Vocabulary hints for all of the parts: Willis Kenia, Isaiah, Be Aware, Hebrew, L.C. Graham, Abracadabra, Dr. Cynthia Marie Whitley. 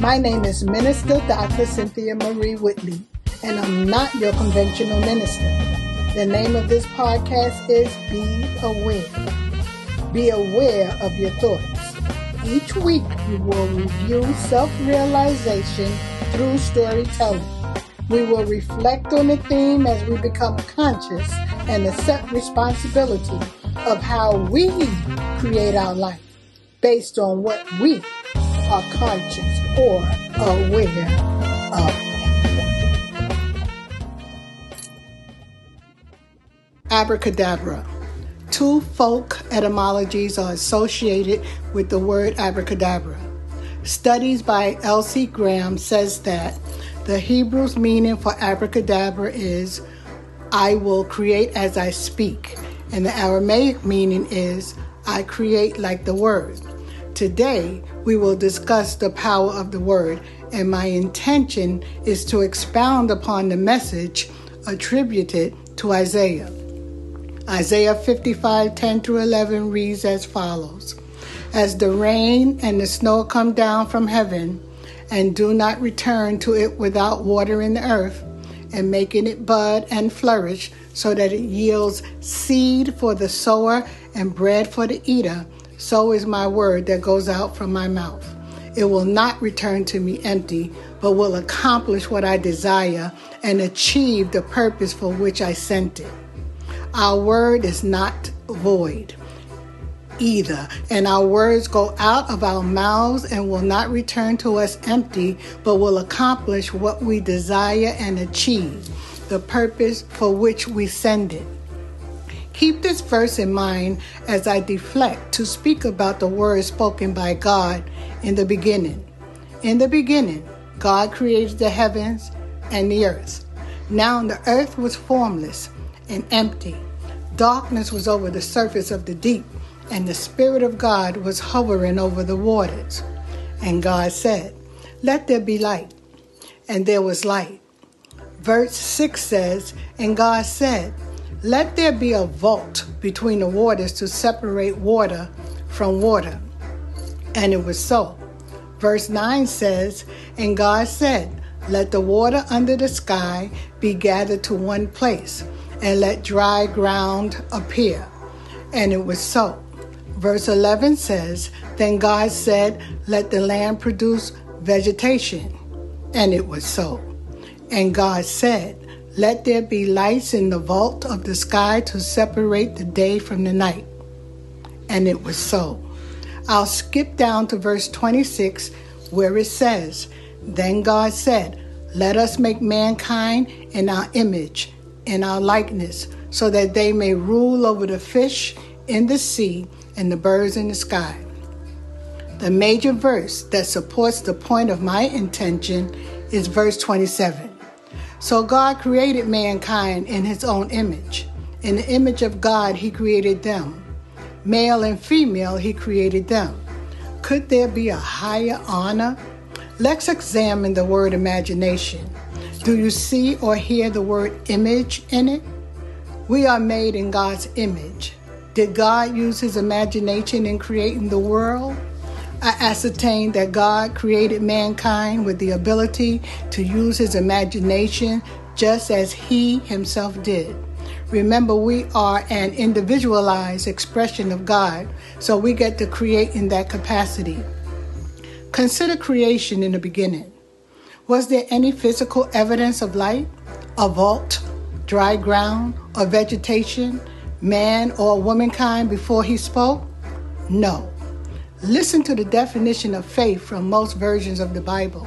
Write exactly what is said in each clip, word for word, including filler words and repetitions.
My name is Minister Doctor Cynthia Marie Whitley, and I'm not your conventional minister. The name of this podcast is Be Aware. Be aware of your thoughts. Each week, we will review self-realization through storytelling. We will reflect on the theme as we become conscious and accept responsibility of how we create our life based on what we are conscious or aware of. Abracadabra. Two folk etymologies are associated with the word abracadabra. Studies by L C Graham says that the Hebrew's meaning for abracadabra is, I will create as I speak. And the Aramaic meaning is, I create like the word. Today, we will discuss the power of the word, and my intention is to expound upon the message attributed to Isaiah. Isaiah fifty-five, ten through eleven reads as follows. As the rain and the snow come down from heaven, and do not return to it without watering the earth and making it bud and flourish so that it yields seed for the sower and bread for the eater, so is my word that goes out from my mouth. It will not return to me empty, but will accomplish what I desire and achieve the purpose for which I sent it. Our word is not void either, and our words go out of our mouths and will not return to us empty, but will accomplish what we desire and achieve the purpose for which we send it. Keep this verse in mind as I deflect to speak about the words spoken by God in the beginning. In the beginning, God created the heavens and the earth. Now the earth was formless and empty. Darkness was over the surface of the deep, and the Spirit of God was hovering over the waters. And God said, let there be light. And there was light. Verse six says, and God said, let there be a vault between the waters to separate water from water. And it was so. Verse nine says, and God said, let the water under the sky be gathered to one place, and let dry ground appear. And it was so. Verse eleven says, then God said, let the land produce vegetation. And it was so. And God said, let there be lights in the vault of the sky to separate the day from the night. And it was so. I'll skip down to verse twenty-six, where it says, then God said, let us make mankind in our image, in our likeness, so that they may rule over the fish in the sea and the birds in the sky. The major verse that supports the point of my intention is verse twenty-seven. So God created mankind in his own image. In the image of God, he created them. Male and female, he created them. Could there be a higher honor? Let's examine the word imagination. Do you see or hear the word image in it? We are made in God's image. Did God use his imagination in creating the world? I ascertained that God created mankind with the ability to use his imagination just as he himself did. Remember, we are an individualized expression of God, so we get to create in that capacity. Consider creation in the beginning. Was there any physical evidence of light, a vault, dry ground, or vegetation? Man or womankind before he spoke? No. Listen to the definition of faith from most versions of the Bible.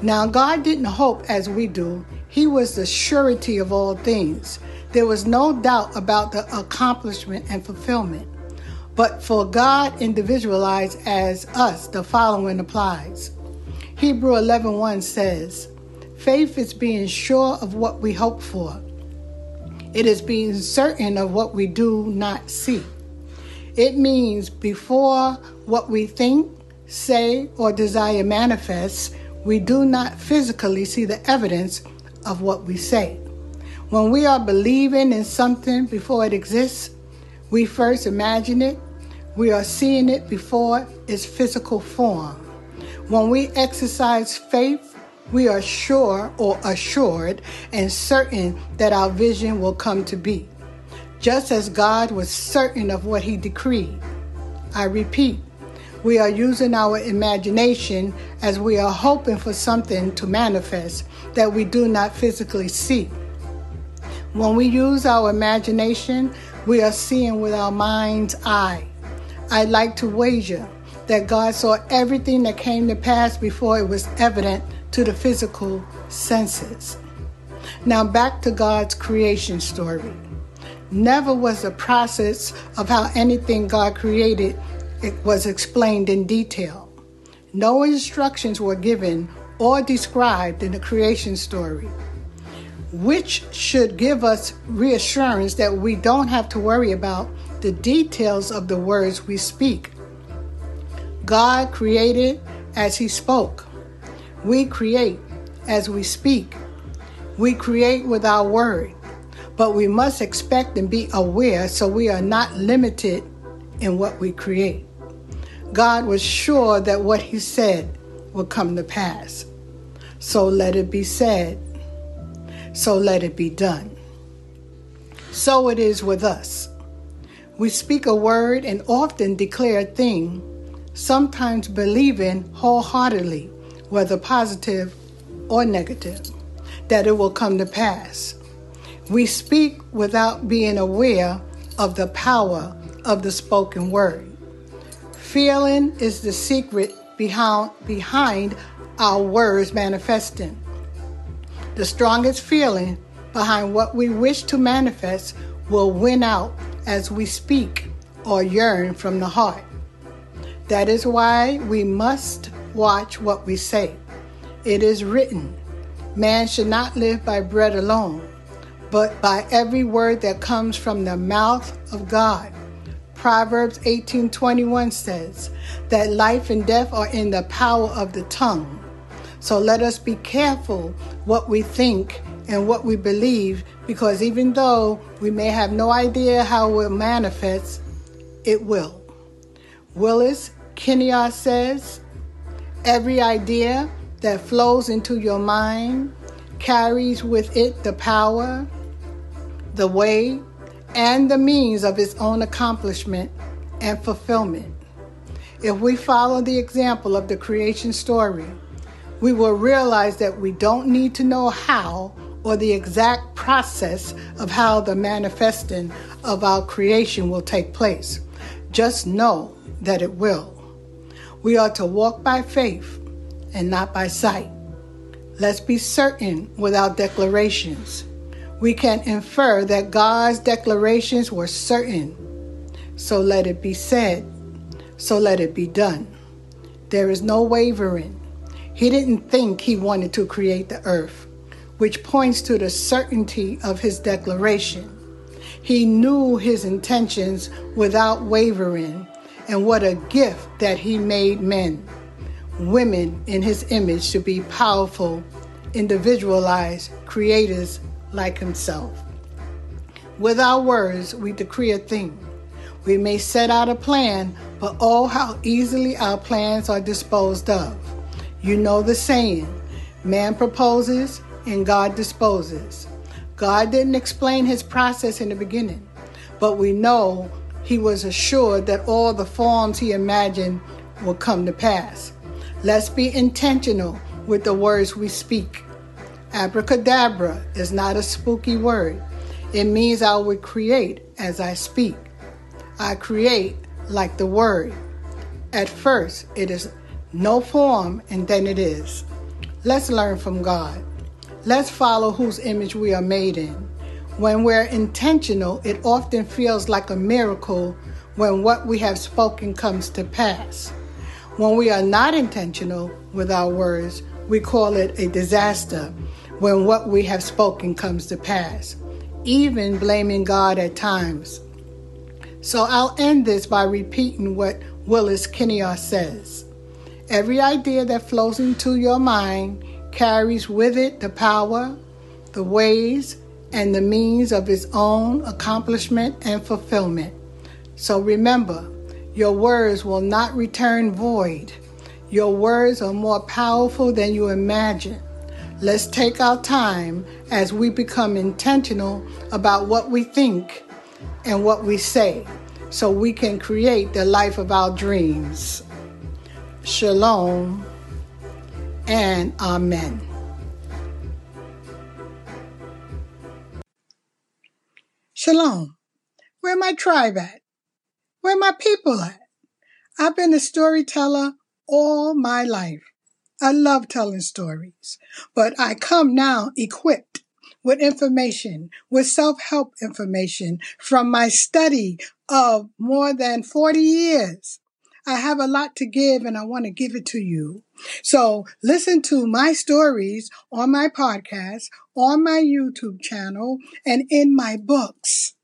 Now, God didn't hope as we do. He was the surety of all things. There was no doubt about the accomplishment and fulfillment. But for God individualized as us, the following applies. Hebrew eleven one says, faith is being sure of what we hope for. It is being certain of what we do not see. It means before what we think, say, or desire manifests, we do not physically see the evidence of what we say. When we are believing in something before it exists, we first imagine it. We are seeing it before its physical form. When we exercise faith, we are sure or assured and certain that our vision will come to be, just as God was certain of what he decreed. I repeat, we are using our imagination as we are hoping for something to manifest that we do not physically see. When we use our imagination, we are seeing with our mind's eye. I'd like to wager that God saw everything that came to pass before it was evident to the physical senses. Now back to God's creation story. Never was the process of how anything God created it was explained in detail. No instructions were given or described in the creation story, which should give us reassurance that we don't have to worry about the details of the words we speak. God created as he spoke. We create as we speak. We create with our word, but we must expect and be aware so we are not limited in what we create. God was sure that what he said would come to pass. So let it be said. So let it be done. So it is with us. We speak a word and often declare a thing, sometimes believing wholeheartedly, whether positive or negative, that it will come to pass. We speak without being aware of the power of the spoken word. Feeling is the secret behind, behind our words manifesting. The strongest feeling behind what we wish to manifest will win out as we speak or yearn from the heart. That is why we must watch what we say. It is written, man should not live by bread alone, but by every word that comes from the mouth of God. Proverbs eighteen twenty-one says that life and death are in the power of the tongue. So let us be careful what we think and what we believe, because even though we may have no idea how it will manifest, it will. Willis Kenia says, every idea that flows into your mind carries with it the power, the way, and the means of its own accomplishment and fulfillment. If we follow the example of the creation story, we will realize that we don't need to know how or the exact process of how the manifesting of our creation will take place. Just know that it will. We are to walk by faith and not by sight. Let's be certain with our declarations. We can infer that God's declarations were certain. So let it be said. So let it be done. There is no wavering. He didn't think he wanted to create the earth, which points to the certainty of his declaration. He knew his intentions without wavering, and what a gift that he made men, women in his image to be powerful, individualized creators like himself. With our words, we decree a thing. We may set out a plan, but oh, how easily our plans are disposed of. You know the saying, man proposes and God disposes. God didn't explain his process in the beginning, but we know he was assured that all the forms he imagined will come to pass. Let's be intentional with the words we speak. Abracadabra is not a spooky word. It means I will create as I speak. I create like the word. At first, it is no form, and then it is. Let's learn from God. Let's follow whose image we are made in. When we're intentional, it often feels like a miracle when what we have spoken comes to pass. When we are not intentional with our words, we call it a disaster when what we have spoken comes to pass, even blaming God at times. So I'll end this by repeating what Willis Kenia says. Every idea that flows into your mind carries with it the power, the ways, and the means of its own accomplishment and fulfillment. So remember, your words will not return void. Your words are more powerful than you imagine. Let's take our time as we become intentional about what we think and what we say so we can create the life of our dreams. Shalom and Amen. Shalom. Where my tribe at? Where my people at? I've been a storyteller all my life. I love telling stories, but I come now equipped with information, with self-help information from my study of more than forty years. I have a lot to give and I want to give it to you. So listen to my stories on my podcast, on my YouTube channel, and in my books.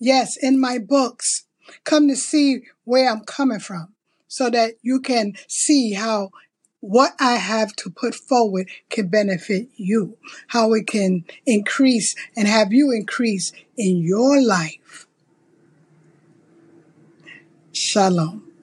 Yes, in my books. Come to see where I'm coming from so that you can see how what I have to put forward can benefit you, how it can increase and have you increase in your life. Shalom.